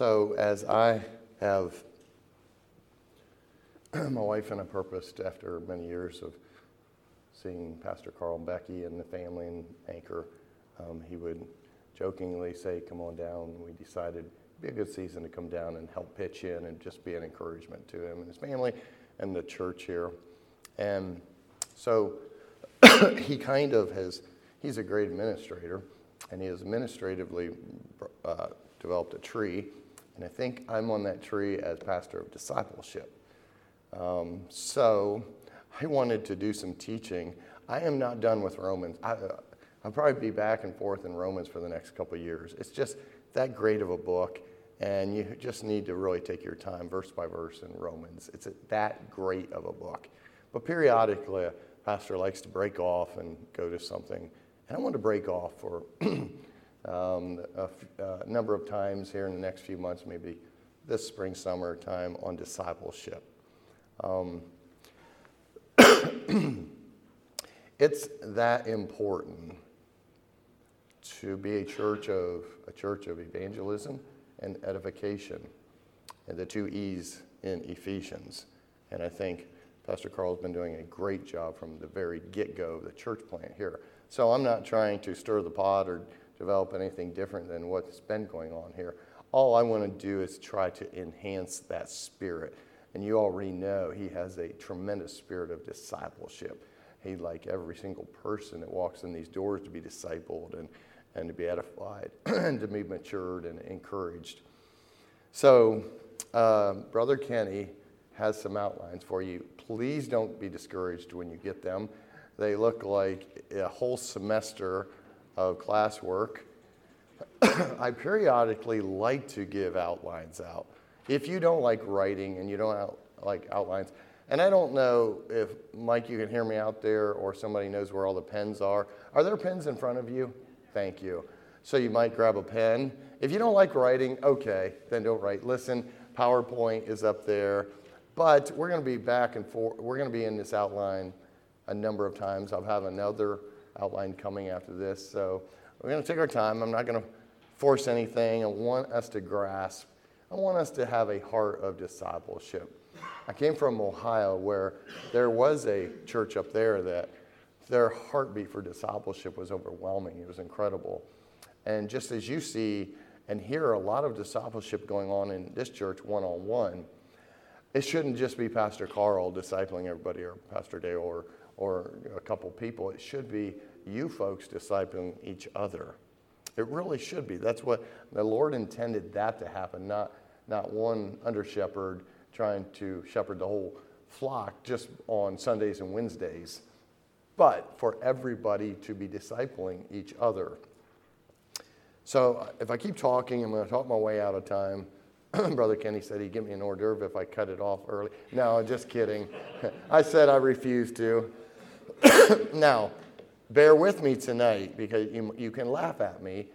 So as I have, my wife and I purposed after many years of seeing Pastor Carl, Becky, and the family in Anchor, he would jokingly say, come on down. We decided it'd be a good season to come down and help pitch in and just be an encouragement to him and his family and the church here. And so he kind of has, he's a great administrator, and he has administratively developed a tree. And I think I'm on that tree as pastor of discipleship. So I wanted to do some teaching. I am not done with Romans. I'll probably be back and forth in Romans for the next couple of years. It's just that great of a book, and you just need to really take your time verse by verse in Romans. It's that great of a book. But periodically, a pastor likes to break off and go to something. And I want to break off for a number of times here in the next few months, maybe this spring, summer time, on discipleship. It's that important to be a church of evangelism and edification, and the two E's in Ephesians. And I think Pastor Carl's been doing a great job from the very get-go of the church plant here. So I'm not trying to stir the pot or develop anything different than what's been going on here. All I want to do is try to enhance that spirit. And you already know he has a tremendous spirit of discipleship. He'd like every single person that walks in these doors to be discipled and to be edified and to be matured and encouraged. So Brother Kenny has some outlines for you. Please don't be discouraged when you get them. They look like a whole semester of classwork. I periodically like to give outlines out. If you don't like writing and you don't like outlines, and I don't know if, Mike, you can hear me out there or somebody knows where all the pens are. Are there pens in front of you? Thank you. So you might grab a pen. If you don't like writing, okay, then don't write. Listen, PowerPoint is up there. But we're going to be back and forth. We're going to be in this outline a number of times. I'll have another outline coming after this. So we're going to take our time. I'm not going to force anything. I want us to grasp. I want us to have a heart of discipleship. I came from Ohio, where there was a church up there that their heartbeat for discipleship was overwhelming. It was incredible. And just as you see and hear a lot of discipleship going on in this church one-on-one, it shouldn't just be Pastor Carl discipling everybody or Pastor Dale or a couple people. It should be you folks discipling each other. It really should be. That's what the Lord intended that to happen, not one under-shepherd trying to shepherd the whole flock just on Sundays and Wednesdays, but for everybody to be discipling each other. So if I keep talking, I'm going to talk my way out of time. Brother Kenny said he'd give me an hors d'oeuvre if I cut it off early. No, just kidding. I said I refuse to. Now, bear with me tonight, because you can laugh at me,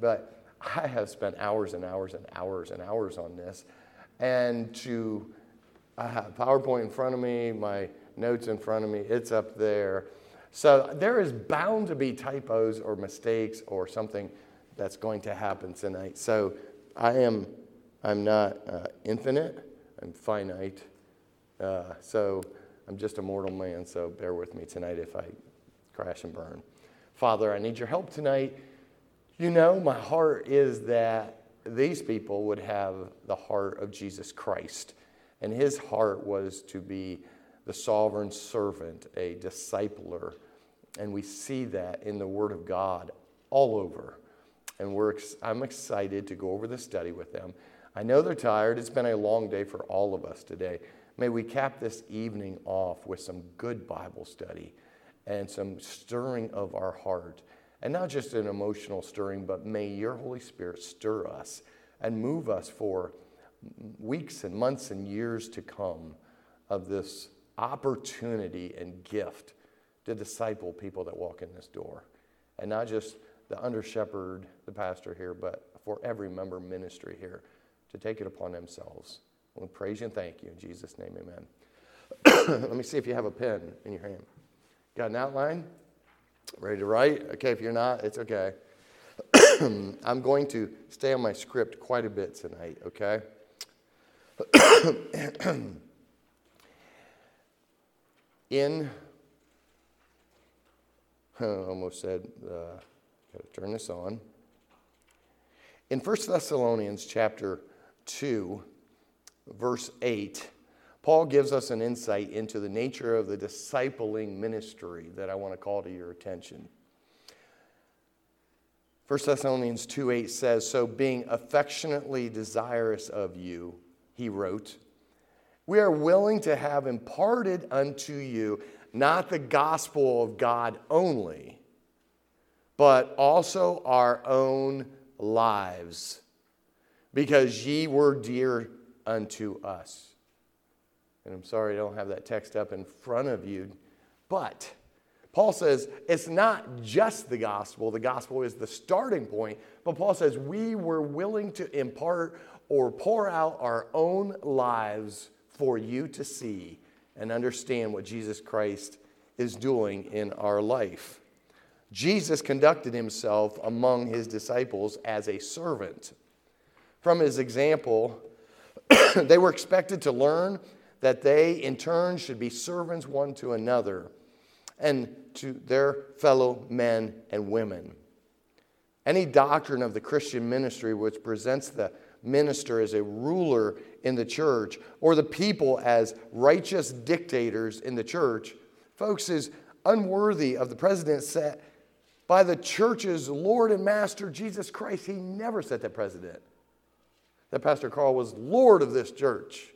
but I have spent hours and hours and hours and hours on this. And I have PowerPoint in front of me, my notes in front of me, it's up there. So there is bound to be typos or mistakes or something that's going to happen tonight. So I'm not infinite, I'm finite. So I'm just a mortal man, so bear with me tonight if I crash and burn. Father, I need your help tonight. You know, my heart is that these people would have the heart of Jesus Christ. And his heart was to be the sovereign servant, a discipler. And we see that in the Word of God all over. And I'm excited to go over this study with them. I know they're tired. It's been a long day for all of us today. May we cap this evening off with some good Bible study and some stirring of our heart. And not just an emotional stirring, but may your Holy Spirit stir us and move us for weeks and months and years to come of this opportunity and gift to disciple people that walk in this door. And not just the under-shepherd, the pastor here, but for every member ministry here to take it upon themselves. We praise you and thank you in Jesus' name, amen. Let me see if you have a pen in your hand. Got an outline? Ready to write? Okay, if you're not, it's okay. I'm going to stay on my script quite a bit tonight, okay? In First Thessalonians chapter 2, verse 8, Paul gives us an insight into the nature of the discipling ministry that I want to call to your attention. 1 Thessalonians 2:8 says, "So being affectionately desirous of you," he wrote, "we are willing to have imparted unto you not the gospel of God only, but also our own lives, because ye were dear unto us." And I'm sorry I don't have that text up in front of you, but Paul says it's not just the gospel. The gospel is the starting point. But Paul says we were willing to impart or pour out our own lives for you to see and understand what Jesus Christ is doing in our life. Jesus conducted himself among his disciples as a servant. From his example, they were expected to learn that they, in turn, should be servants one to another and to their fellow men and women. Any doctrine of the Christian ministry which presents the minister as a ruler in the church or the people as righteous dictators in the church, folks, is unworthy of the president set by the church's Lord and Master, Jesus Christ. He never set the president. That Pastor Carl was Lord of this church.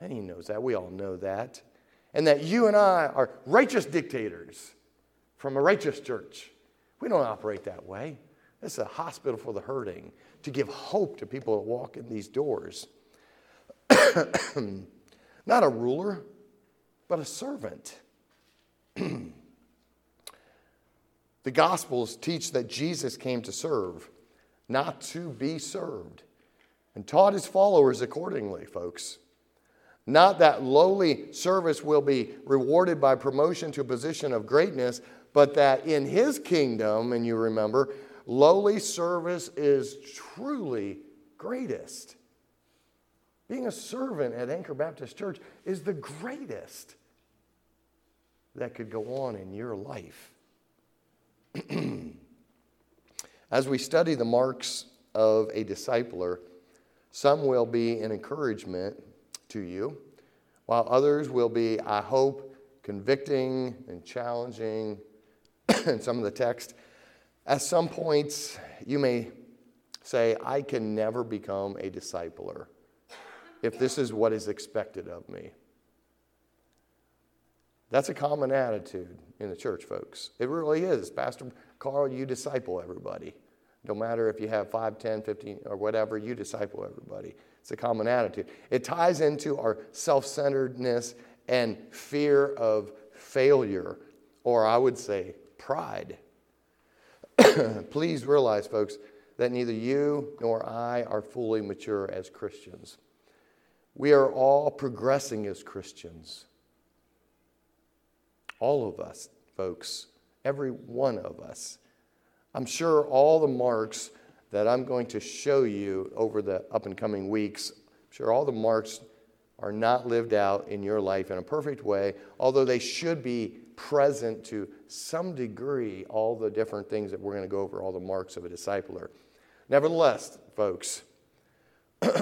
And he knows that. We all know that. And that you and I are righteous dictators from a righteous church. We don't operate that way. This is a hospital for the hurting, to give hope to people that walk in these doors. Not a ruler, but a servant. The Gospels teach that Jesus came to serve, not to be served, and taught his followers accordingly, folks. Not that lowly service will be rewarded by promotion to a position of greatness, but that in his kingdom, and you remember, lowly service is truly greatest. Being a servant at Anchor Baptist Church is the greatest that could go on in your life. As we study the marks of a discipler, some will be an encouragement to you, while others will be, I hope, convicting and challenging in some of the text. At some points, you may say, I can never become a discipler if this is what is expected of me. That's a common attitude in the church, folks. It really is. Pastor Carl, you disciple everybody. No matter if you have 5, 10, 15, or whatever, you disciple everybody. It's a common attitude. It ties into our self-centeredness and fear of failure, or I would say pride. Please realize, folks, that neither you nor I are fully mature as Christians. We are all progressing as Christians. All of us, folks, every one of us. I'm sure all the marks that I'm going to show you over the up and coming weeks, I'm sure all the marks are not lived out in your life in a perfect way, although they should be present to some degree, all the different things that we're going to go over, all the marks of a discipler. Nevertheless, folks,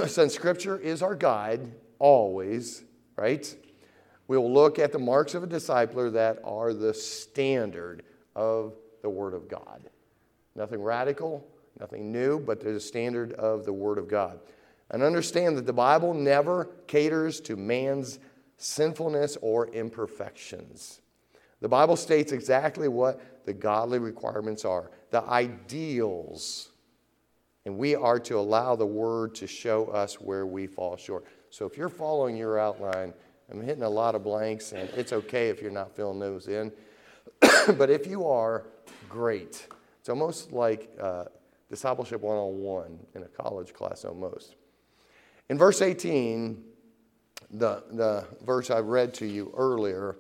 since Scripture is our guide, always, right, we will look at the marks of a discipler that are the standard of the Word of God. Nothing radical, nothing new, but there's a standard of the Word of God. And understand that the Bible never caters to man's sinfulness or imperfections. The Bible states exactly what the godly requirements are, the ideals. And we are to allow the Word to show us where we fall short. So if you're following your outline, I'm hitting a lot of blanks, and it's okay if you're not filling those in. But if you are, great. It's almost like discipleship 101 in a college class almost. In verse 18, the verse I read to you earlier,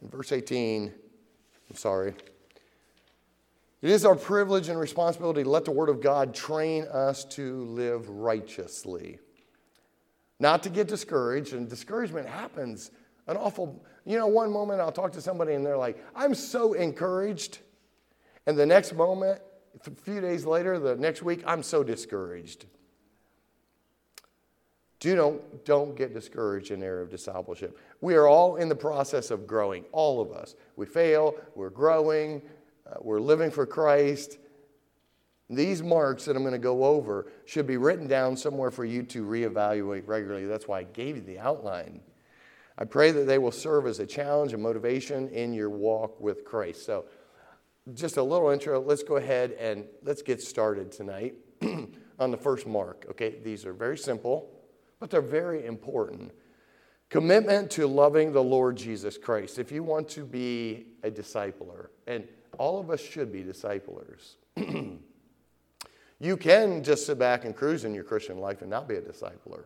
in verse 18, It is our privilege and responsibility to let the Word of God train us to live righteously. Not to get discouraged, and discouragement happens an awful... You know, one moment I'll talk to somebody and they're like, I'm so encouraged. And the next moment, a few days later, the next week, I'm so discouraged. Don't get discouraged in the area of discipleship. We are all in the process of growing, all of us. We fail, we're growing, we're living for Christ. These marks that I'm going to go over should be written down somewhere for you to reevaluate regularly. That's why I gave you the outline. I pray that they will serve as a challenge and motivation in your walk with Christ. So just a little intro. Let's go ahead and let's get started tonight on the first mark. Okay, these are very simple, but they're very important. Commitment to loving the Lord Jesus Christ. If you want to be a discipler, and all of us should be disciplers. You can just sit back and cruise in your Christian life and not be a discipler.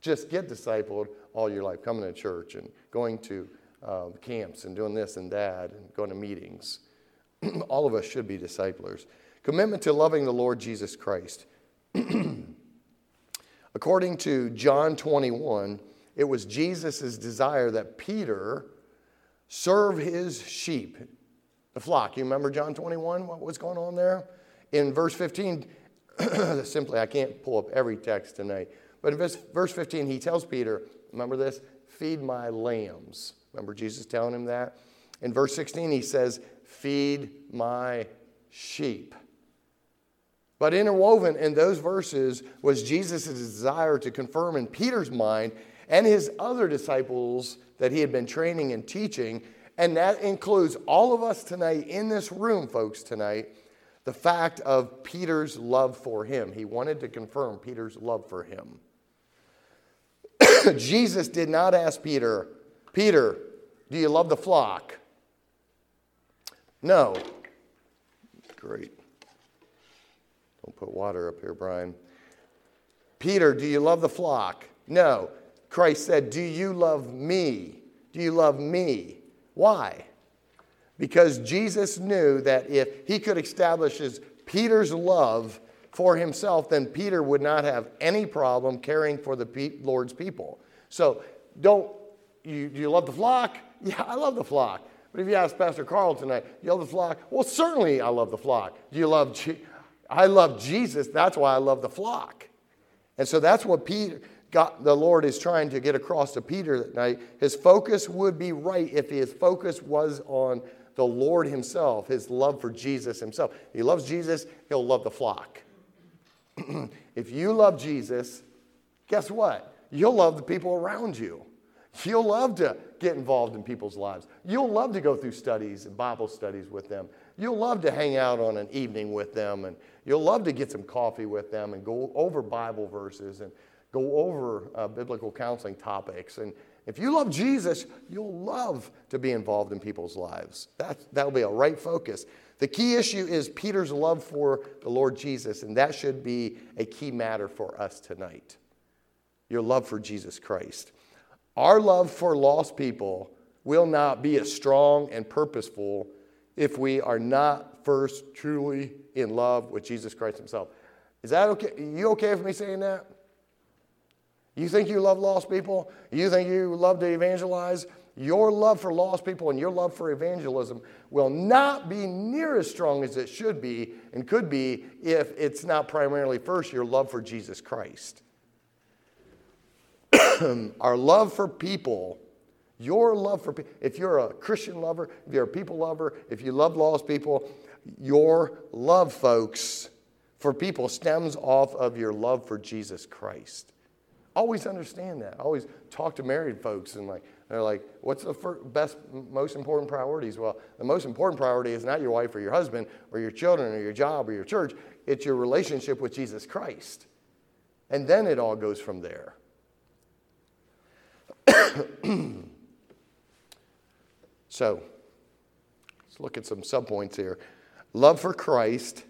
Just get discipled all your life, coming to church and going to camps and doing this and that and going to meetings. All of us should be disciplers. Commitment to loving the Lord Jesus Christ. According to John 21, it was Jesus' desire that Peter serve his sheep, the flock. You remember John 21, what was going on there? In verse 15, simply, I can't pull up every text tonight. But in verse 15, he tells Peter, remember this? Feed my lambs. Remember Jesus telling him that? In verse 16, he says, feed my sheep. But interwoven in those verses was Jesus' desire to confirm in Peter's mind and his other disciples that he had been training and teaching. And that includes all of us tonight in this room, folks, tonight. The fact of Peter's love for him. He wanted to confirm Peter's love for him. Jesus did not ask Peter, Peter, do you love the flock? No. Great. Don't put water up here, Brian. Peter, do you love the flock? No. Christ said, do you love me? Do you love me? Why? Because Jesus knew that if he could establish Peter's love for himself, then Peter would not have any problem caring for the Lord's people. So, do you love the flock? Yeah, I love the flock. But if you ask Pastor Carl tonight, you love the flock? Well, certainly I love the flock. Do you love I love Jesus. That's why I love the flock. And so that's what the Lord is trying to get across to Peter that night. His focus would be right if his focus was on the Lord himself, his love for Jesus himself. If he loves Jesus, he'll love the flock. If you love Jesus, guess what? You'll love the people around you. You'll love to get involved in people's lives. You'll love to go through studies and Bible studies with them. You'll love to hang out on an evening with them, and you'll love to get some coffee with them and go over Bible verses and go over biblical counseling topics. And if you love Jesus, you'll love to be involved in people's lives. That'll be a right focus. The key issue is Peter's love for the Lord Jesus, and that should be a key matter for us tonight. Your love for Jesus Christ. Our love for lost people will not be as strong and purposeful if we are not first truly in love with Jesus Christ himself. Is that okay? You okay with me saying that? You think you love lost people? You think you love to evangelize? Your love for lost people and your love for evangelism will not be near as strong as it should be and could be if it's not primarily first your love for Jesus Christ. Our love for people, your love for people, if you're a Christian lover, if you're a people lover, if you love lost people, your love, folks, for people stems off of your love for Jesus Christ. Always understand that. Always talk to married folks and they're like, what's the best, most important priorities? Well, the most important priority is not your wife or your husband or your children or your job or your church. It's your relationship with Jesus Christ. And then it all goes from there. So, let's look at some subpoints here. Love for Christ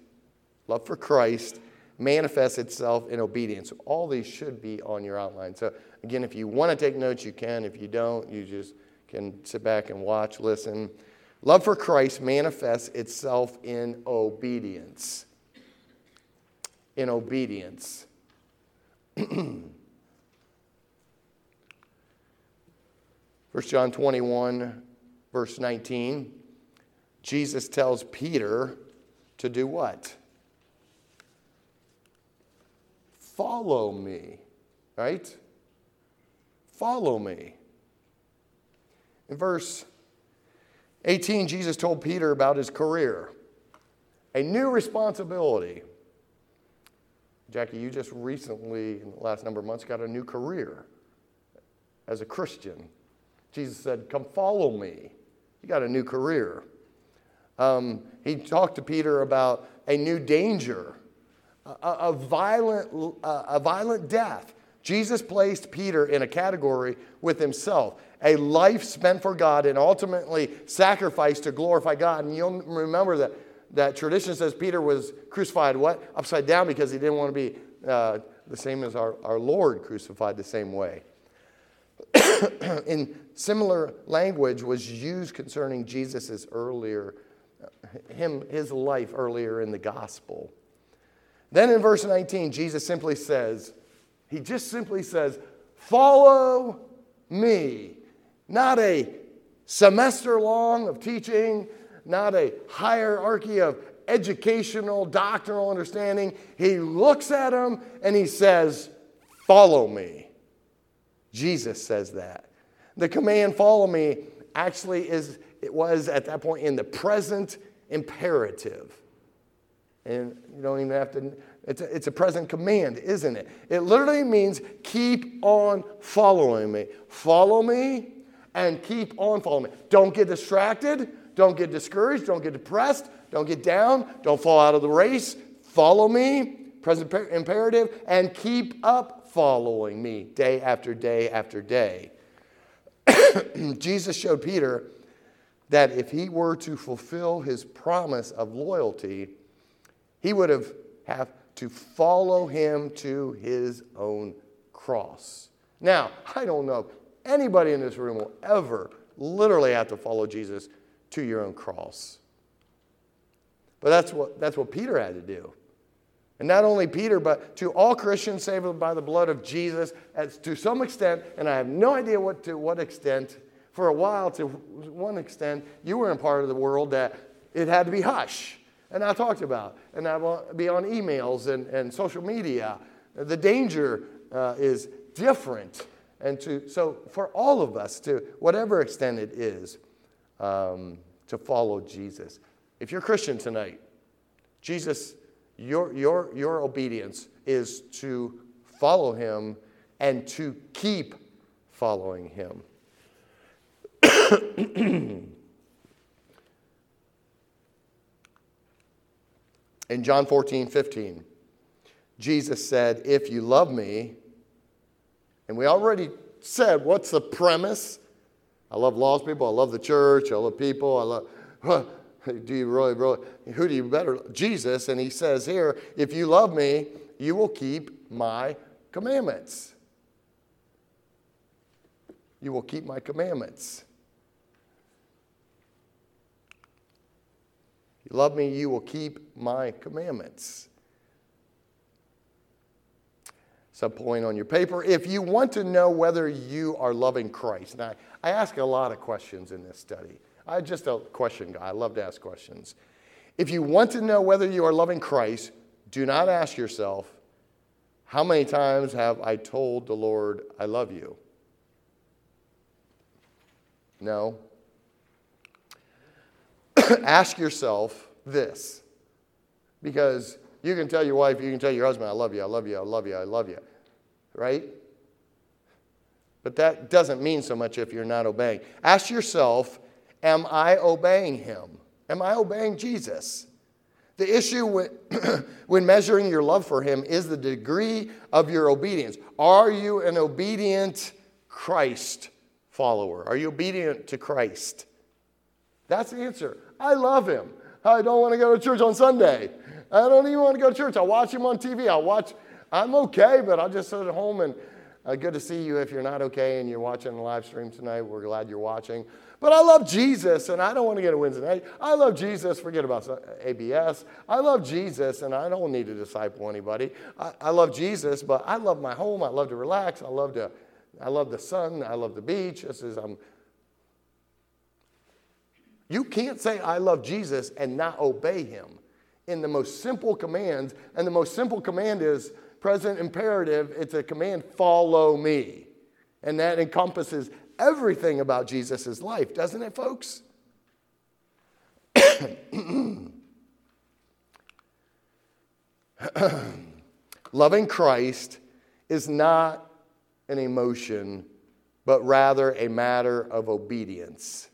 manifests itself in obedience. All these should be on your outline. So again, if you want to take notes, you can. If you don't, you just can sit back and watch, listen. Love for Christ manifests itself in obedience. In obedience. First John 21, verse 19. Jesus tells Peter to do what? Follow me, right? Follow me. In verse 18, Jesus told Peter about his career. A new responsibility. Jackie, you just recently, in the last number of months, got a new career as a Christian. Jesus said, come follow me. You got a new career. He talked to Peter about a new danger, a violent death. Jesus placed Peter in a category with himself, a life spent for God and ultimately sacrificed to glorify God. And you'll remember that tradition says Peter was crucified, what? Upside down, because he didn't want to be the same as our Lord crucified the same way. In similar language was used concerning Jesus's his life earlier in the gospel. Then in verse 19, Jesus simply says, he just simply says, follow me. Not a semester long of teaching, not a hierarchy of educational, doctrinal understanding. He looks at him and he says, follow me. Jesus says that. The command, follow me, actually it was at that point in the present imperative. And you don't even have to, it's a present command, isn't it? It literally means keep on following me. Follow me and keep on following me. Don't get distracted. Don't get discouraged. Don't get depressed. Don't get down. Don't fall out of the race. Follow me, present imperative, and keep up following me day after day after day. Jesus showed Peter that if he were to fulfill his promise of loyalty, he would have to follow him to his own cross. Now, I don't know if anybody in this room will ever literally have to follow Jesus to your own cross. But that's what Peter had to do. And not only Peter, but to all Christians saved by the blood of Jesus, as to some extent, and I have no idea to what extent, for a while, to one extent, you were in part of the world that it had to be hush. And I talked about, and I will be on emails and social media. The danger is different. So for all of us, to whatever extent it is, to follow Jesus. If you're a Christian tonight, Jesus, your obedience is to follow him and to keep following him. In John 14:15, Jesus said, if you love me, and we already said, what's the premise? I love lost people. I love the church. I love people. Do you really, who do you better? Jesus. And he says here, if you love me, you will keep my commandments. You will keep my commandments. If you love me, you will keep my commandments. Subpoint on your paper. If you want to know whether you are loving Christ. Now, I ask a lot of questions in this study. I'm just a question guy. I love to ask questions. If you want to know whether you are loving Christ, do not ask yourself, how many times have I told the Lord, I love you? No. Ask yourself this, because you can tell your wife, you can tell your husband, I love you, I love you, I love you, I love you, right? But that doesn't mean so much if you're not obeying. Ask yourself, am I obeying him? Am I obeying Jesus? The issue when measuring your love for him is the degree of your obedience. Are you an obedient Christ follower? Are you obedient to Christ? That's the answer. I love him. I don't want to go to church on Sunday. I don't even want to go to church. I watch him on TV. I'm okay, but I just sit at home and Good to see you if you're not okay and you're watching the live stream tonight. We're glad you're watching. But I love Jesus, and I don't want to get a Wednesday night. I love Jesus. Forget about ABS. I love Jesus, and I don't need to disciple anybody. I love Jesus, but I love my home. I love to relax. I love the sun. I love the beach. You can't say I love Jesus and not obey him in the most simple commands. And the most simple command is present imperative. It's a command, follow me. And that encompasses everything about Jesus' life, doesn't it, folks? Loving Christ is not an emotion, but rather a matter of obedience.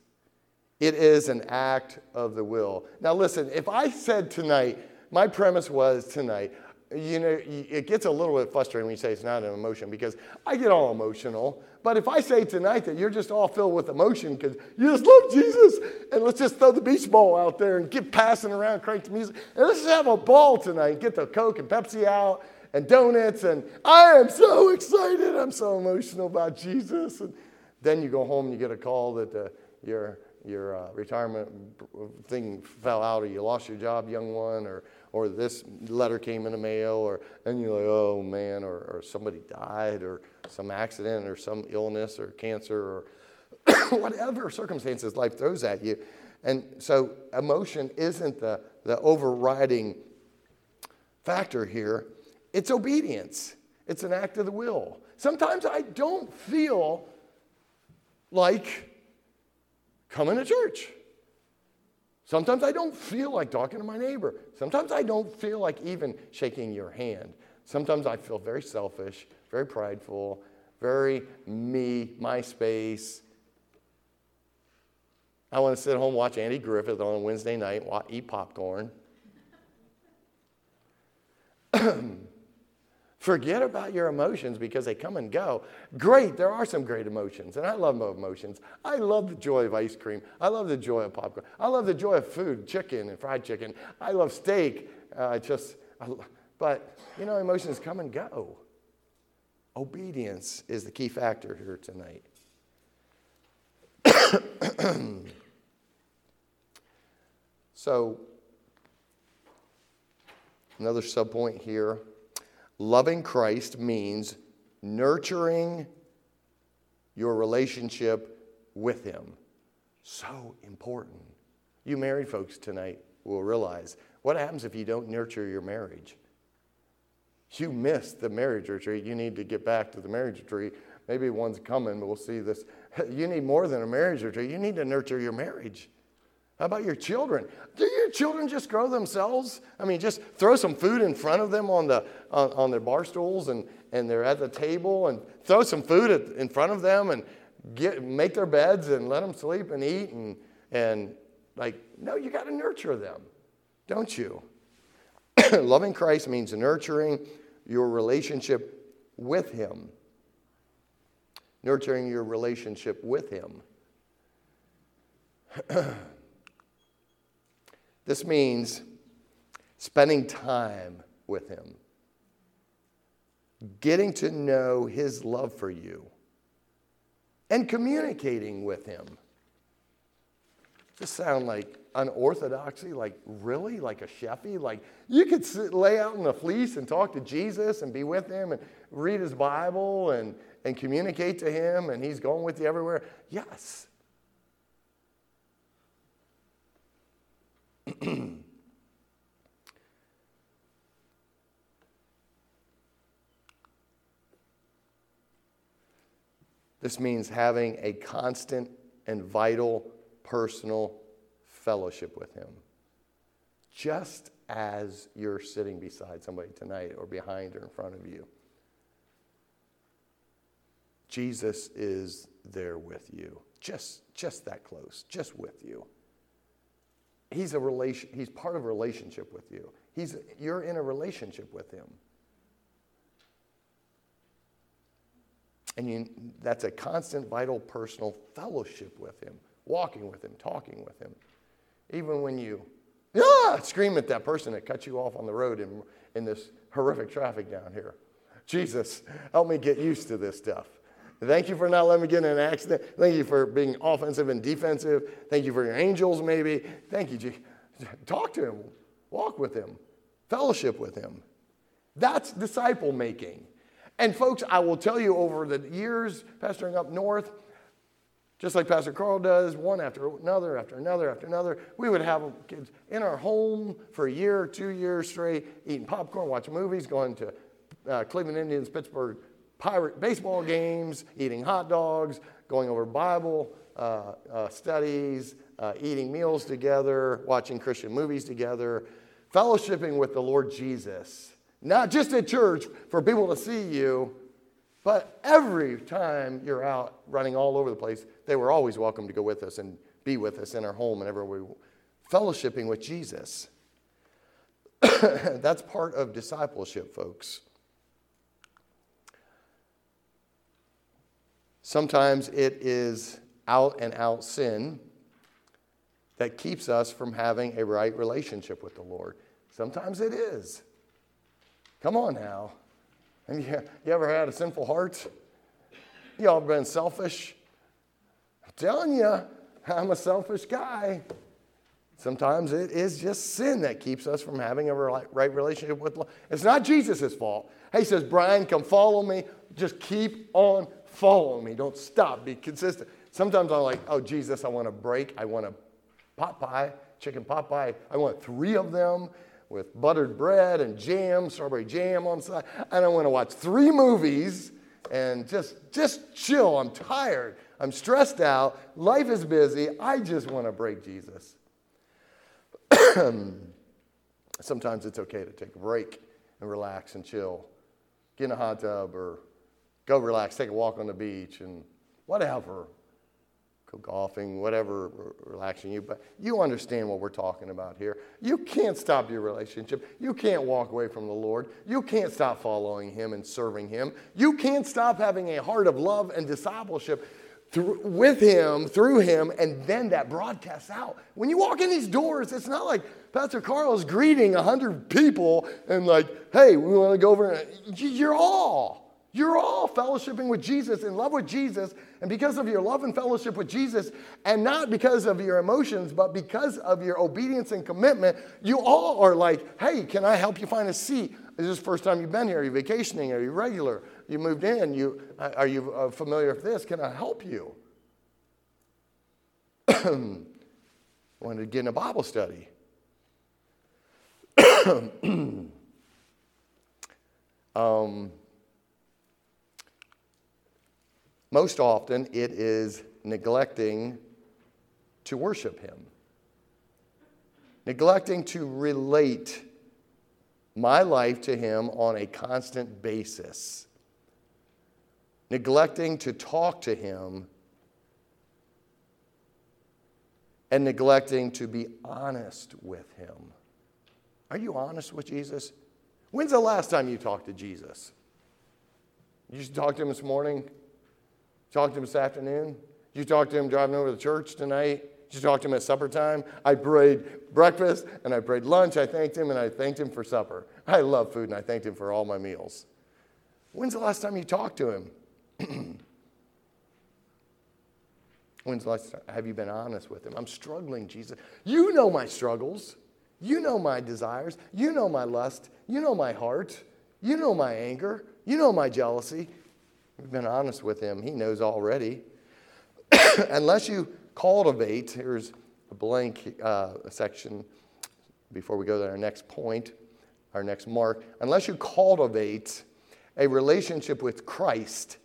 It is an act of the will. Now listen, if I said tonight, my premise was tonight, you know, it gets a little bit frustrating when you say it's not an emotion because I get all emotional. But if I say tonight that you're just all filled with emotion because you just love Jesus and let's just throw the beach ball out there and get passing around, crank the music, and let's just have a ball tonight and get the Coke and Pepsi out and donuts and I am so excited, I'm so emotional about Jesus. And then you go home and you get a call that your retirement thing fell out or you lost your job, young one, or this letter came in the mail, and you're like, oh, man, or somebody died, or some accident, or some illness, or cancer, or whatever circumstances life throws at you. And so emotion isn't the overriding factor here. It's obedience. It's an act of the will. Sometimes I don't feel like coming to church. Sometimes I don't feel like talking to my neighbor. Sometimes I don't feel like even shaking your hand. Sometimes I feel very selfish, very prideful, very me, my space. I want to sit home, watch Andy Griffith on a Wednesday night, eat popcorn. Forget about your emotions because they come and go. Great, there are some great emotions, and I love my emotions. I love the joy of ice cream. I love the joy of popcorn. I love the joy of food, chicken and fried chicken. I love steak. But you know, emotions come and go. Obedience is the key factor here tonight. So, another subpoint here. Loving Christ means nurturing your relationship with him. So important. You married folks tonight will realize what happens if you don't nurture your marriage. You missed the marriage retreat. You need to get back to the marriage retreat. Maybe one's coming, but we'll see this. You need more than a marriage retreat. You need to nurture your marriage. How about your children? Do your children just grow themselves? I mean, just throw some food in front of them on their bar stools and they're at the table and throw some food in front of them and make their beds and let them sleep and eat and like, no, you got to nurture them, don't you? Loving Christ means nurturing your relationship with him. Nurturing your relationship with him. This means spending time with him, getting to know his love for you, and communicating with him. Does this sound like unorthodoxy? Like, really? Like a chefy? Like, you could lay out in the fleece and talk to Jesus and be with him and read his Bible and communicate to him and he's going with you everywhere? Yes. This means having a constant and vital personal fellowship with him. Just as you're sitting beside somebody tonight or behind or in front of you. Jesus is there with you. Just that close. Just with you. He's part of a relationship with you. You're in a relationship with him. And that's a constant, vital, personal fellowship with him, walking with him, talking with him. Even when you scream at that person that cut you off on the road in this horrific traffic down here. Jesus, help me get used to this stuff. Thank you for not letting me get in an accident. Thank you for being offensive and defensive. Thank you for your angels, maybe. Thank you, Jesus. Talk to him. Walk with him. Fellowship with him. That's disciple making. And folks, I will tell you, over the years, pastoring up north, just like Pastor Carl does, one after another, after another, after another, we would have kids in our home for a year, 2 years straight, eating popcorn, watching movies, going to Cleveland Indians, Pittsburgh Pirate baseball games, eating hot dogs, going over Bible studies, eating meals together, watching Christian movies together, fellowshipping with the Lord Jesus. Not just at church for people to see you, but every time you're out running all over the place, they were always welcome to go with us and be with us in our home and everywhere. Fellowshipping with Jesus. That's part of discipleship, folks. Sometimes it is out-and-out sin that keeps us from having a right relationship with the Lord. Sometimes it is. Come on now. You ever had a sinful heart? You all been selfish? I'm telling you, I'm a selfish guy. Sometimes it is just sin that keeps us from having a right relationship with the Lord. It's not Jesus' fault. He says, Brian, come follow me. Just keep on following me. Don't stop. Be consistent. Sometimes I'm like, oh, Jesus, I want a break. I want a pot pie, chicken pot pie. I want 3 of them. With buttered bread and jam, strawberry jam on the side. And I want to watch 3 movies and just chill. I'm tired. I'm stressed out. Life is busy. I just want to break, Jesus. Sometimes it's okay to take a break and relax and chill. Get in a hot tub or go relax, take a walk on the beach and whatever. Go golfing, whatever, relaxing you. But you understand what we're talking about here. You can't stop your relationship. You can't walk away from the Lord. You can't stop following him and serving him. You can't stop having a heart of love and discipleship with him, through him, and then that broadcasts out. When you walk in these doors, it's not like Pastor Carl is greeting 100 people and like, hey, we want to go over. You're all fellowshipping with Jesus, in love with Jesus, and because of your love and fellowship with Jesus, and not because of your emotions, but because of your obedience and commitment, you all are like, hey, can I help you find a seat? Is this the first time you've been here? Are you vacationing? Are you regular? You moved in? Are you familiar with this? Can I help you? I wanted to get in a Bible study. Most often, it is neglecting to worship him. Neglecting to relate my life to him on a constant basis. Neglecting to talk to him. And neglecting to be honest with him. Are you honest with Jesus? When's the last time you talked to Jesus? You should talk to him this morning. Talked to him this afternoon? You talked to him driving over to church tonight? You talked to him at supper time? I prayed breakfast and I prayed lunch. I thanked him and I thanked him for supper. I love food and I thanked him for all my meals. When's the last time you talked to him? When's the last time? Have you been honest with him? I'm struggling, Jesus. You know my struggles. You know my desires. You know my lust. You know my heart. You know my anger. You know my jealousy. We've been honest with him. He knows already. Unless you cultivate, here's a blank section before we go to our next point, our next mark. Unless you cultivate a relationship with Christ,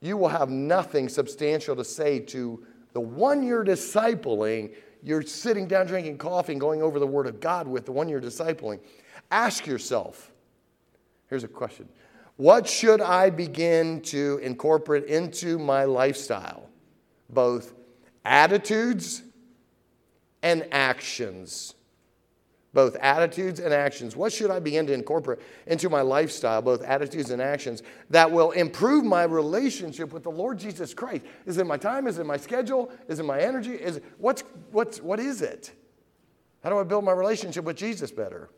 you will have nothing substantial to say to the one you're discipling. You're sitting down drinking coffee and going over the Word of God with the one you're discipling. Ask yourself, here's a question. What should I begin to incorporate into my lifestyle? Both attitudes and actions. Both attitudes and actions. What should I begin to incorporate into my lifestyle? Both attitudes and actions that will improve my relationship with the Lord Jesus Christ. Is it my time? Is it my schedule? Is it my energy? What is it? How do I build my relationship with Jesus better?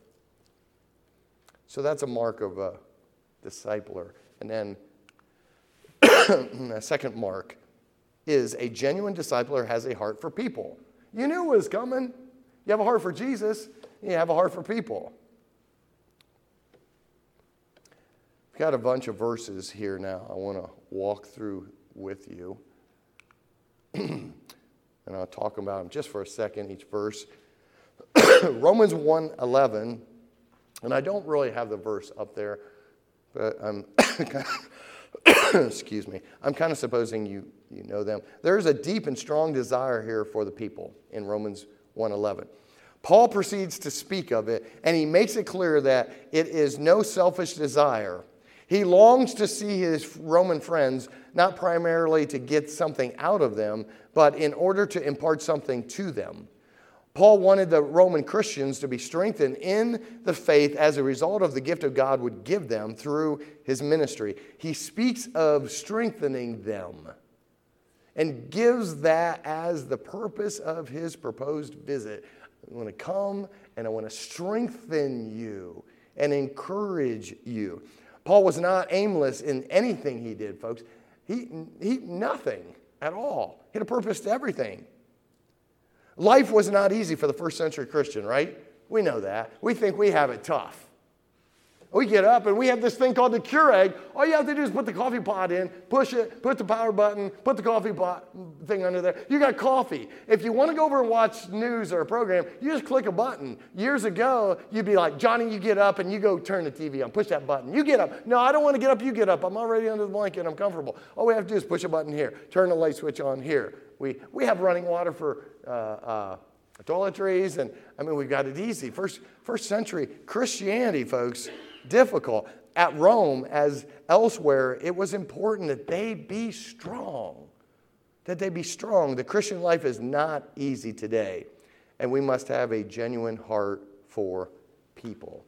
So that's a mark of discipler. And then a second mark is a genuine discipler has a heart for people. You knew it was coming. You have a heart for Jesus, and you have a heart for people. We've got a bunch of verses here now I want to walk through with you. And I'll talk about them just for a second, each verse. Romans 1:11, and I don't really have the verse up there, but I'm excuse me. I'm kind of supposing you know them. There's a deep and strong desire here for the people in Romans 1:11. Paul proceeds to speak of it, and he makes it clear that it is no selfish desire. He longs to see his Roman friends, not primarily to get something out of them, but in order to impart something to them. Paul wanted the Roman Christians to be strengthened in the faith as a result of the gift of God would give them through his ministry. He speaks of strengthening them and gives that as the purpose of his proposed visit. I want to come and I want to strengthen you and encourage you. Paul was not aimless in anything he did, folks. He nothing at all. He had a purpose to everything. Life was not easy for the first century Christian, right? We know that. We think we have it tough. We get up and we have this thing called the Keurig. All you have to do is put the coffee pot in, push it, put the power button, put the coffee pot thing under there. You got coffee. If you want to go over and watch news or a program, you just click a button. Years ago, you'd be like, Johnny, you get up and you go turn the TV on, push that button. You get up. No, I don't want to get up. You get up. I'm already under the blanket. I'm comfortable. All we have to do is push a button here, turn the light switch on here. We have running water for toiletries, and I mean, we've got it easy. First century Christianity, folks. Difficult. At Rome, as elsewhere, it was important that they be strong. That they be strong. The Christian life is not easy today, and we must have a genuine heart for people.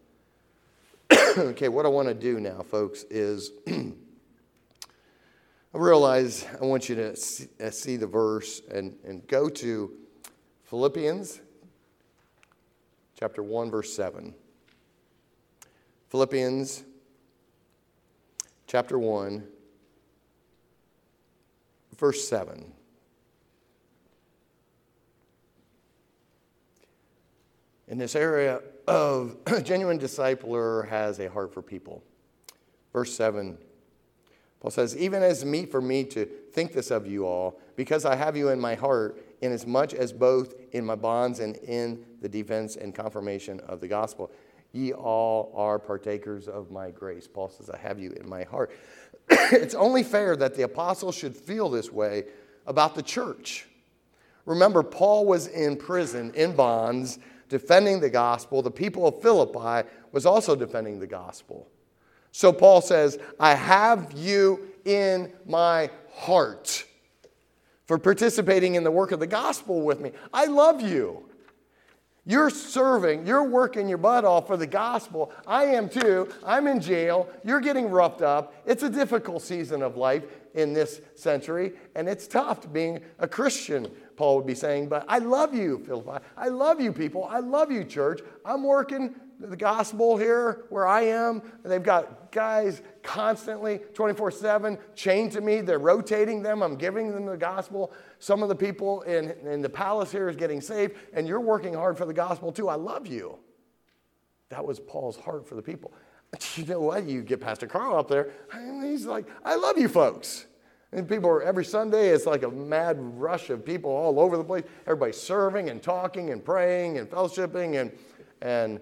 Okay, what I want to do now, folks, is I realize I want you to see the verse and go to Philippians chapter 1, verse 7. Philippians chapter 1, verse 7. In this area of genuine discipler has a heart for people. Verse 7, Paul says, even as meet for me to think this of you all, because I have you in my heart, inasmuch as both in my bonds and in the defense and confirmation of the gospel. Ye all are partakers of my grace. Paul says, I have you in my heart. It's only fair that the apostles should feel this way about the church. Remember, Paul was in prison, in bonds, defending the gospel. The people of Philippi was also defending the gospel. So Paul says, I have you in my heart for participating in the work of the gospel with me. I love you. You're serving, you're working your butt off for the gospel. I am too. I'm in jail. You're getting roughed up. It's a difficult season of life in this century, and it's tough being a Christian, Paul would be saying, but I love you, Philippi. I love you, people. I love you, church. I'm working the gospel here where I am. They've got guys constantly, 24/7, chained to me. They're rotating them. I'm giving them the gospel. Some of the people in the palace here is getting saved, and you're working hard for the gospel too. I love you. That was Paul's heart for the people. You know what? You get Pastor Carl up there, and he's like, I love you folks. And people are, every Sunday, it's like a mad rush of people all over the place. Everybody's serving and talking and praying and fellowshipping and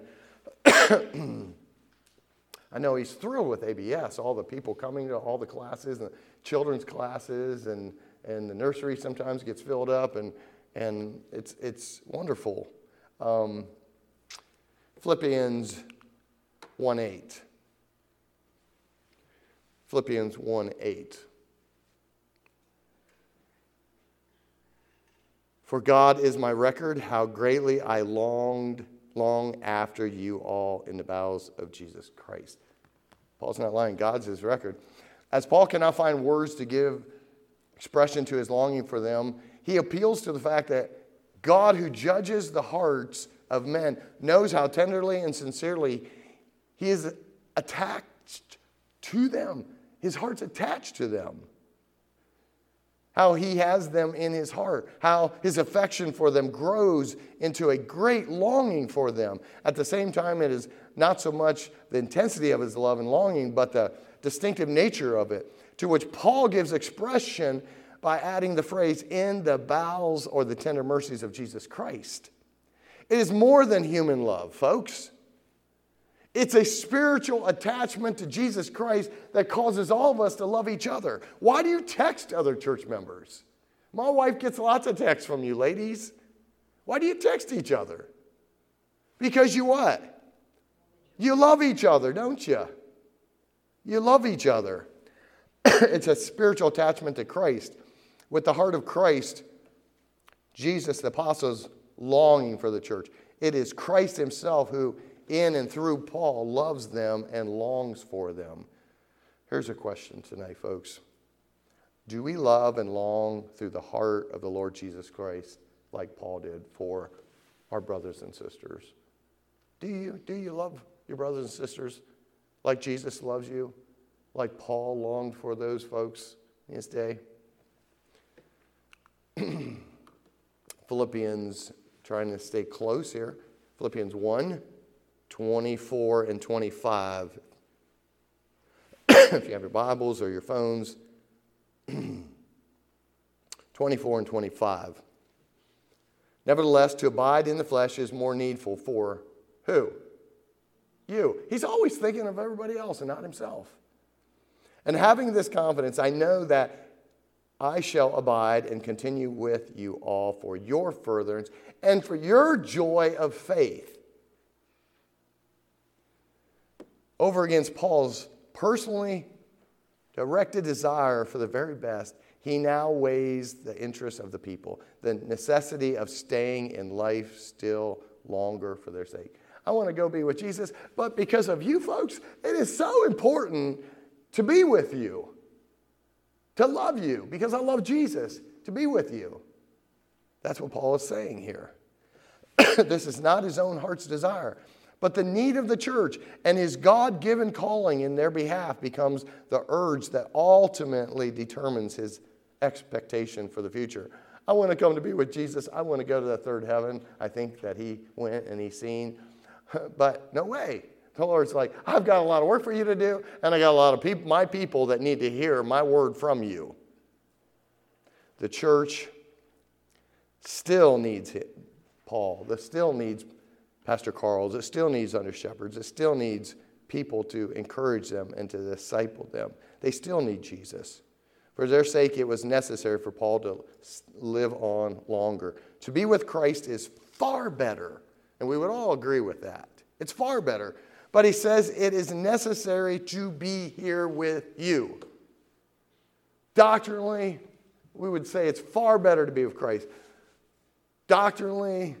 I know he's thrilled with ABS, all the people coming to all the classes, and the children's classes, and the nursery sometimes gets filled up, and it's wonderful. Philippians 1:8. Philippians 1:8. For God is my record, how greatly I long after you all in the bowels of Jesus Christ. Paul's not lying. God's his record. As Paul cannot find words to give expression to his longing for them, he appeals to the fact that God, who judges the hearts of men, knows how tenderly and sincerely he is attached to them. His heart's attached to them. How he has them in his heart, how his affection for them grows into a great longing for them. At the same time, it is not so much the intensity of his love and longing, but the distinctive nature of it, to which Paul gives expression by adding the phrase, in the bowels or the tender mercies of Jesus Christ. It is more than human love, folks. It's a spiritual attachment to Jesus Christ that causes all of us to love each other. Why do you text other church members? My wife gets lots of texts from you, ladies. Why do you text each other? Because you what? You love each other, don't you? You love each other. It's a spiritual attachment to Christ. With the heart of Christ, Jesus, the apostles, longing for the church. It is Christ himself who in and through Paul loves them and longs for them. Here's a question tonight, folks. Do we love and long through the heart of the Lord Jesus Christ like Paul did for our brothers and sisters? Do you love your brothers and sisters like Jesus loves you, like Paul longed for those folks in his day? Philippians, trying to stay close here. Philippians 1. 24 and 25. If you have your Bibles or your phones. 24 and 25. Nevertheless, to abide in the flesh is more needful for who? You. He's always thinking of everybody else and not himself. And having this confidence, I know that I shall abide and continue with you all for your furtherance and for your joy of faith. Over against Paul's personally directed desire for the very best, he now weighs the interests of the people, the necessity of staying in life still longer for their sake. I want to go be with Jesus, but because of you folks, it is so important to be with you, to love you, because I love Jesus, to be with you. That's what Paul is saying here. This is not his own heart's desire. But the need of the church and his God-given calling in their behalf becomes the urge that ultimately determines his expectation for the future. I want to come to be with Jesus. I want to go to the third heaven. I think that he went and he's seen. But no way. The Lord's like, I've got a lot of work for you to do, and I got a lot of my people that need to hear my word from you. The church still needs Paul. The still needs Pastor Carl's, it still needs under shepherds. It still needs people to encourage them and to disciple them. They still need Jesus. For their sake, it was necessary for Paul to live on longer. To be with Christ is far better, and we would all agree with that. It's far better. But he says it is necessary to be here with you. Doctrinally, we would say it's far better to be with Christ. Doctrinally,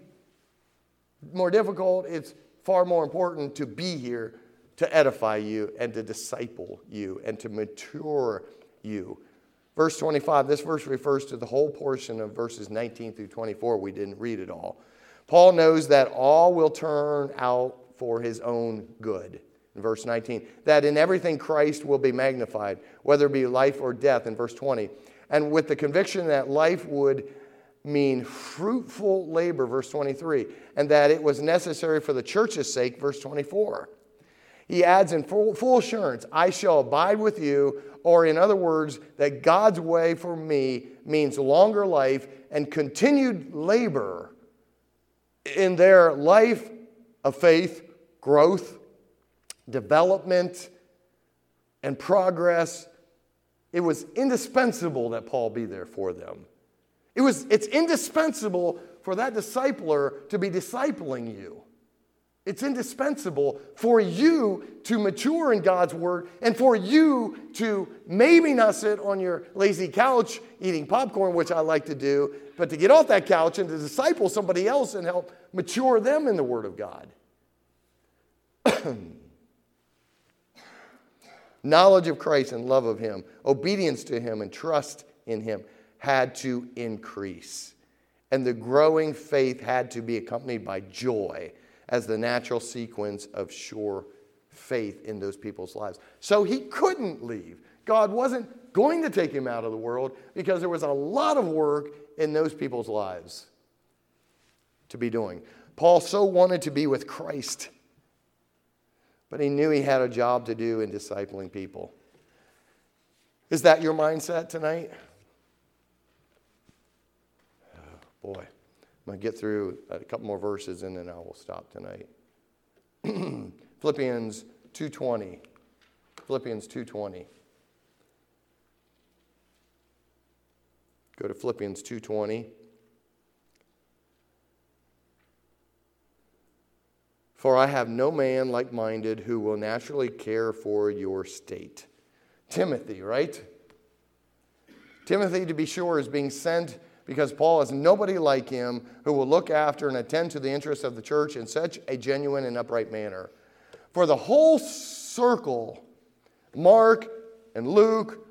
more difficult, it's far more important to be here to edify you and to disciple you and to mature you. Verse 25, this verse refers to the whole portion of verses 19 through 24. We didn't read it all. Paul knows that all will turn out for his own good. In verse 19, that in everything Christ will be magnified, whether it be life or death, in verse 20. And with the conviction that life would mean fruitful labor, verse 23, and that it was necessary for the church's sake, verse 24. He adds in full assurance, I shall abide with you, or in other words, that God's way for me means longer life and continued labor in their life of faith, growth, development, and progress. It was indispensable that Paul be there for them. It's indispensable for that discipler to be discipling you. It's indispensable for you to mature in God's word and for you to maybe not sit on your lazy couch eating popcorn, which I like to do, but to get off that couch and to disciple somebody else and help mature them in the word of God. Knowledge of Christ and love of him, obedience to him and trust in him had to increase, and the growing faith had to be accompanied by joy as the natural sequence of sure faith in those people's lives. So he couldn't leave. God wasn't going to take him out of the world because there was a lot of work in those people's lives to be doing. Paul so wanted to be with Christ, but he knew he had a job to do in discipling people. Is that your mindset tonight? Oh, boy. I'm going to get through a couple more verses and then I will stop tonight. Philippians 2:20. Philippians 2:20. Go to Philippians 2:20. For I have no man like-minded who will naturally care for your state. Timothy, right? Timothy, to be sure, is being sent because Paul has nobody like him who will look after and attend to the interests of the church in such a genuine and upright manner. For the whole circle, Mark and Luke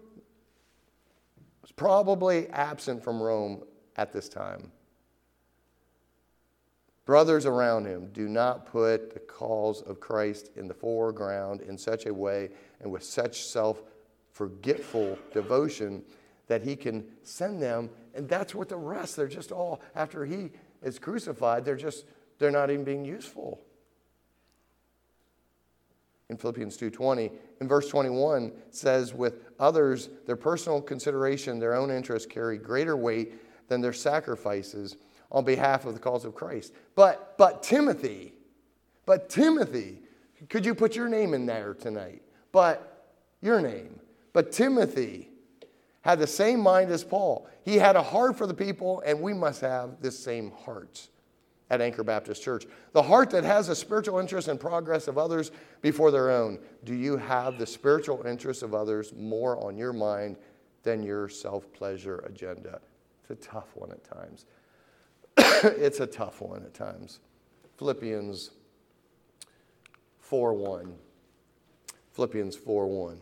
was probably absent from Rome at this time. Brothers around him, do not put the cause of Christ in the foreground in such a way and with such self-forgetful devotion that he can send them. And that's what the rest, they're just all, after he is crucified, they're not even being useful. In Philippians 2:20, in verse 21, says, with others, their personal consideration, their own interests carry greater weight than their sacrifices on behalf of the cause of Christ. But Timothy, could you put your name in there tonight? But Timothy had the same mind as Paul. He had a heart for the people, and we must have this same heart at Anchor Baptist Church. The heart that has a spiritual interest in progress of others before their own. Do you have the spiritual interests of others more on your mind than your self-pleasure agenda? It's a tough one at times. It's a tough one at times. Philippians 4:1. Philippians 4:1.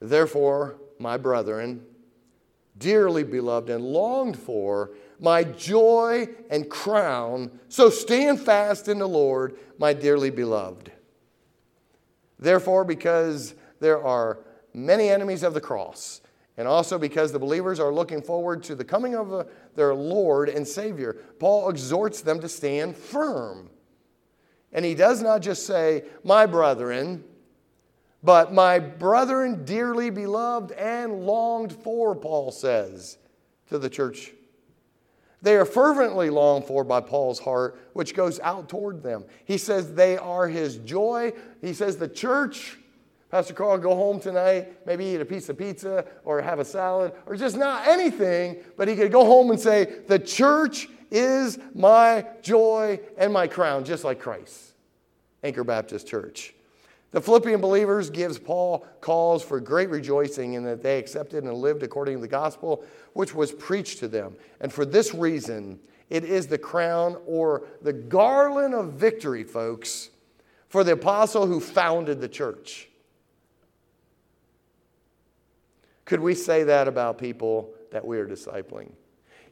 Therefore, my brethren, dearly beloved and longed for, my joy and crown, so stand fast in the Lord, my dearly beloved. Therefore, because there are many enemies of the cross, and also because the believers are looking forward to the coming of their Lord and Savior, Paul exhorts them to stand firm. And he does not just say, my brethren, but my brethren dearly beloved and longed for, Paul says to the church. They are fervently longed for by Paul's heart, which goes out toward them. He says they are his joy. He says the church... Pastor Carl, go home tonight, maybe eat a piece of pizza or have a salad or just not anything, but he could go home and say, the church is my joy and my crown, just like Christ. Anchor Baptist Church. The Philippian believers gives Paul cause for great rejoicing in that they accepted and lived according to the gospel, which was preached to them. And for this reason, it is the crown or the garland of victory, folks, for the apostle who founded the church. Could we say that about people that we are discipling?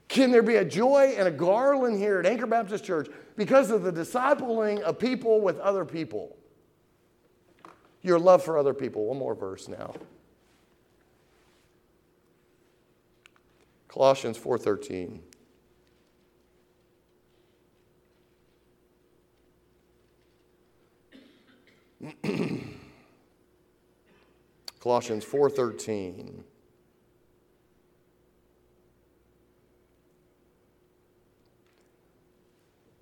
Can there be a joy and a garland here at Anchor Baptist Church because of the discipling of people with other people? Your love for other people. One more verse now. Colossians 4:13. Colossians 4:13.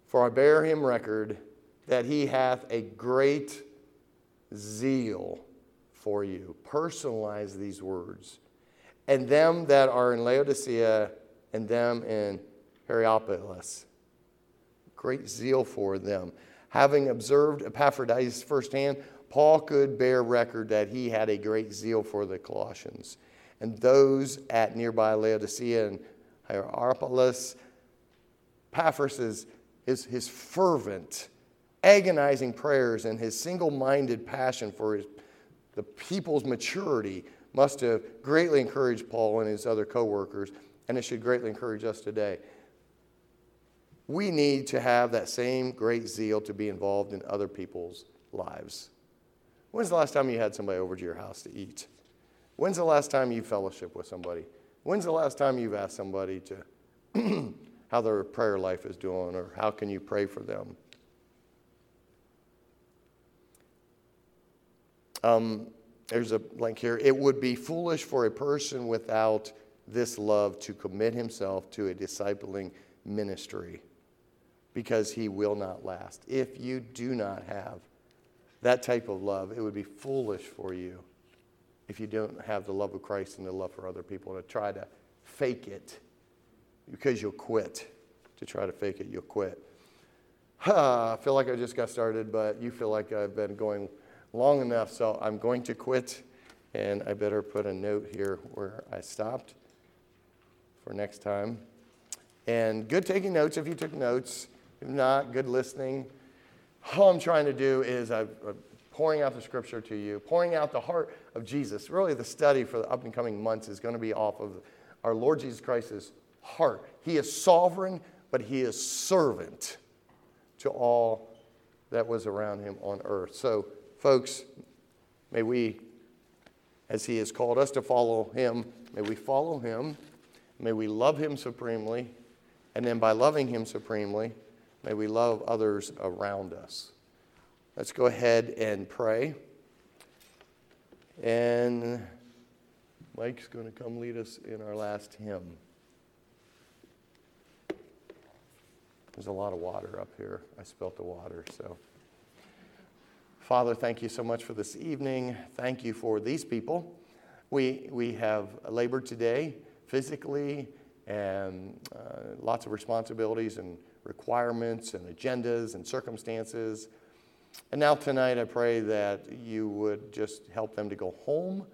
For I bear him record that he hath a great zeal for you. Personalize these words. And them that are in Laodicea and them in Hierapolis. Great zeal for them. Having observed Epaphroditus firsthand, Paul could bear record that he had a great zeal for the Colossians. And those at nearby Laodicea and Hierapolis, Epaphras is his fervent, agonizing prayers and his single-minded passion for the people's maturity must have greatly encouraged Paul and his other co-workers, and it should greatly encourage us today. we need to have that same great zeal to be involved in other people's lives. When's the last time you had somebody over to your house to eat? When's the last time you fellowship with somebody? When's the last time you've asked somebody to how their prayer life is doing or how can you pray for them? There's a blank here. It would be foolish for a person without this love to commit himself to a discipling ministry because he will not last. If you do not have that type of love, it would be foolish for you if you don't have the love of Christ and the love for other people to try to fake it because you'll quit. To try to fake it, you'll quit. I feel like I just got started, but you feel like I've been going long enough, so I'm going to quit. And I better put a note here where I stopped for next time. And good taking notes if you took notes. If not, good listening. All I'm trying to do is I'm pouring out the scripture to you, pouring out the heart of Jesus. Really, the study for the up and coming months is going to be off of our Lord Jesus Christ's heart. He is sovereign, but he is servant to all that was around him on earth. So, folks, may we, as he has called us to follow him, may we follow him. May we love him supremely. And then by loving him supremely, may we love others around us. Let's go ahead and pray. And Mike's going to come lead us in our last hymn. There's a lot of water up here. I spilt the water, so. Father, thank you so much for this evening. Thank you for these people. We have labored today physically and lots of responsibilities and requirements and agendas and circumstances. And now tonight I pray that you would just help them to go home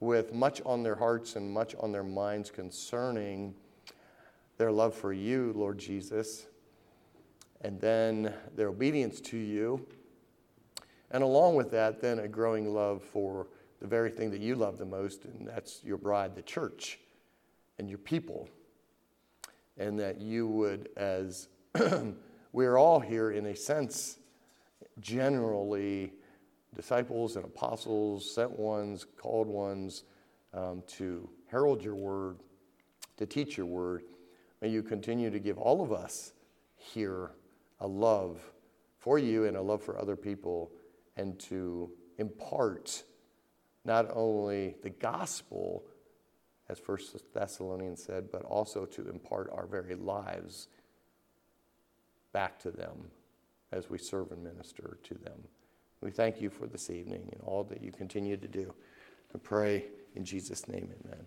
with much on their hearts and much on their minds concerning their love for you, Lord Jesus, and then their obedience to you. And along with that, then a growing love for the very thing that you love the most, and that's your bride, the church, and your people. And that you would, as we're all here in a sense, generally disciples and apostles, sent ones, called ones, to herald your word, to teach your word. May you continue to give all of us here a love for you and a love for other people, and to impart not only the gospel, as First Thessalonians said, but also to impart our very lives back to them as we serve and minister to them. We thank you for this evening and all that you continue to do. I pray in Jesus' name, amen.